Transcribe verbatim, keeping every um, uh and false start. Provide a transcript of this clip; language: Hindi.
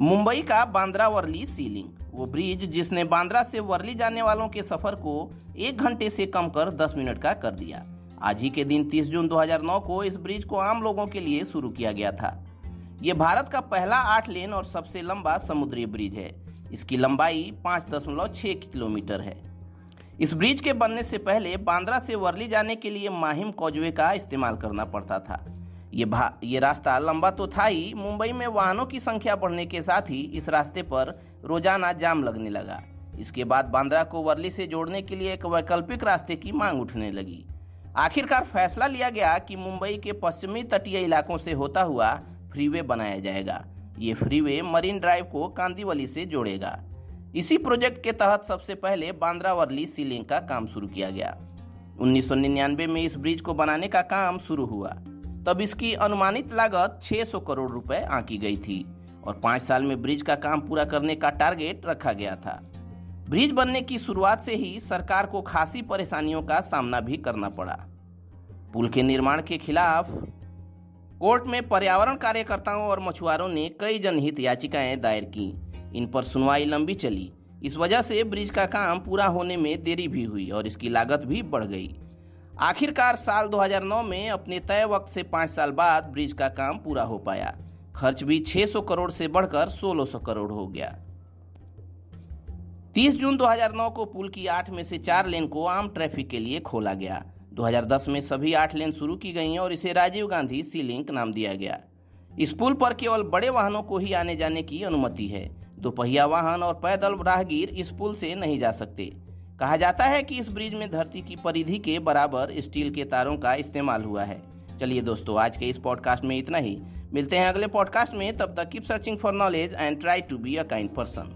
मुंबई का बांद्रा वर्ली सी लिंक, वो ब्रिज जिसने बांद्रा से वर्ली जाने वालों के सफर को एक घंटे से कम कर दस मिनट का कर दिया। आज ही के दिन तीस जून दो हज़ार नौ को इस ब्रिज को आम लोगों के लिए शुरू किया गया था। ये भारत का पहला आठ लेन और सबसे लंबा समुद्री ब्रिज है। इसकी लंबाई पाँच दशमलव छह किलोमीटर है। इस ब्रिज के बनने से पहले बांद्रा से वर्ली जाने के लिए माहिम कोजवे का इस्तेमाल करना पड़ता था। ये भा ये रास्ता लंबा तो था ही, मुंबई में वाहनों की संख्या बढ़ने के साथ ही इस रास्ते पर रोजाना जाम लगने लगा। इसके बाद बांद्रा को वर्ली से जोड़ने के लिए एक वैकल्पिक रास्ते की मांग उठने लगी। आखिरकार फैसला लिया गया कि मुंबई के पश्चिमी तटीय इलाकों से होता हुआ फ्रीवे बनाया जाएगा। ये फ्रीवे मरीन ड्राइव को कांदीवली से जोड़ेगा। इसी प्रोजेक्ट के तहत सबसे पहले बांद्रा वर्ली सी लिंक का काम शुरू किया गया। उन्नीस सौ निन्यानवे में इस ब्रिज को बनाने का काम शुरू हुआ। तब इसकी अनुमानित लागत छह सौ करोड़ रुपए आंकी गई थी और पाँच साल में ब्रिज का काम पूरा करने का टारगेट रखा गया था। ब्रिज बनने की शुरुआत से ही सरकार को खासी परेशानियों का सामना भी करना पड़ा। पुल के निर्माण के खिलाफ कोर्ट में पर्यावरण कार्यकर्ताओं और मछुआरों ने कई जनहित याचिकाएं दायर की। इन पर सुनवाई लंबी चली। इस वजह से ब्रिज का काम पूरा होने में देरी भी हुई और इसकी लागत भी बढ़ गई। आखिरकार साल दो हज़ार नौ में अपने तय वक्त से पाँच साल बाद ब्रिज का काम पूरा हो पाया। खर्च भी छह सौ करोड़ से बढ़कर सोलह सौ करोड़ हो गया। तीस जून दो हज़ार नौ को पुल की आठ में से चार लेन को आम ट्रैफिक के लिए खोला गया। दो हज़ार दस में सभी आठ लेन शुरू की गई और इसे राजीव गांधी सी लिंक नाम दिया गया। इस पुल पर केवल बड़े वाहनों को ही आने जाने की अनुमति है। दोपहिया वाहन और पैदल राहगीर इस पुल से नहीं जा सकते। कहा जाता है कि इस ब्रिज में धरती की परिधि के बराबर स्टील के तारों का इस्तेमाल हुआ है। चलिए दोस्तों, आज के इस पॉडकास्ट में इतना ही। मिलते हैं अगले पॉडकास्ट में। तब तक Keep searching for knowledge and try to be a kind person.